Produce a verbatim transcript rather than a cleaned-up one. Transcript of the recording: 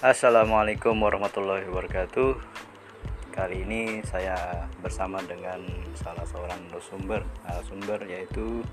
Assalamualaikum warahmatullahi wabarakatuh. Kali ini saya bersama dengan salah seorang narasumber, narasumber yaitu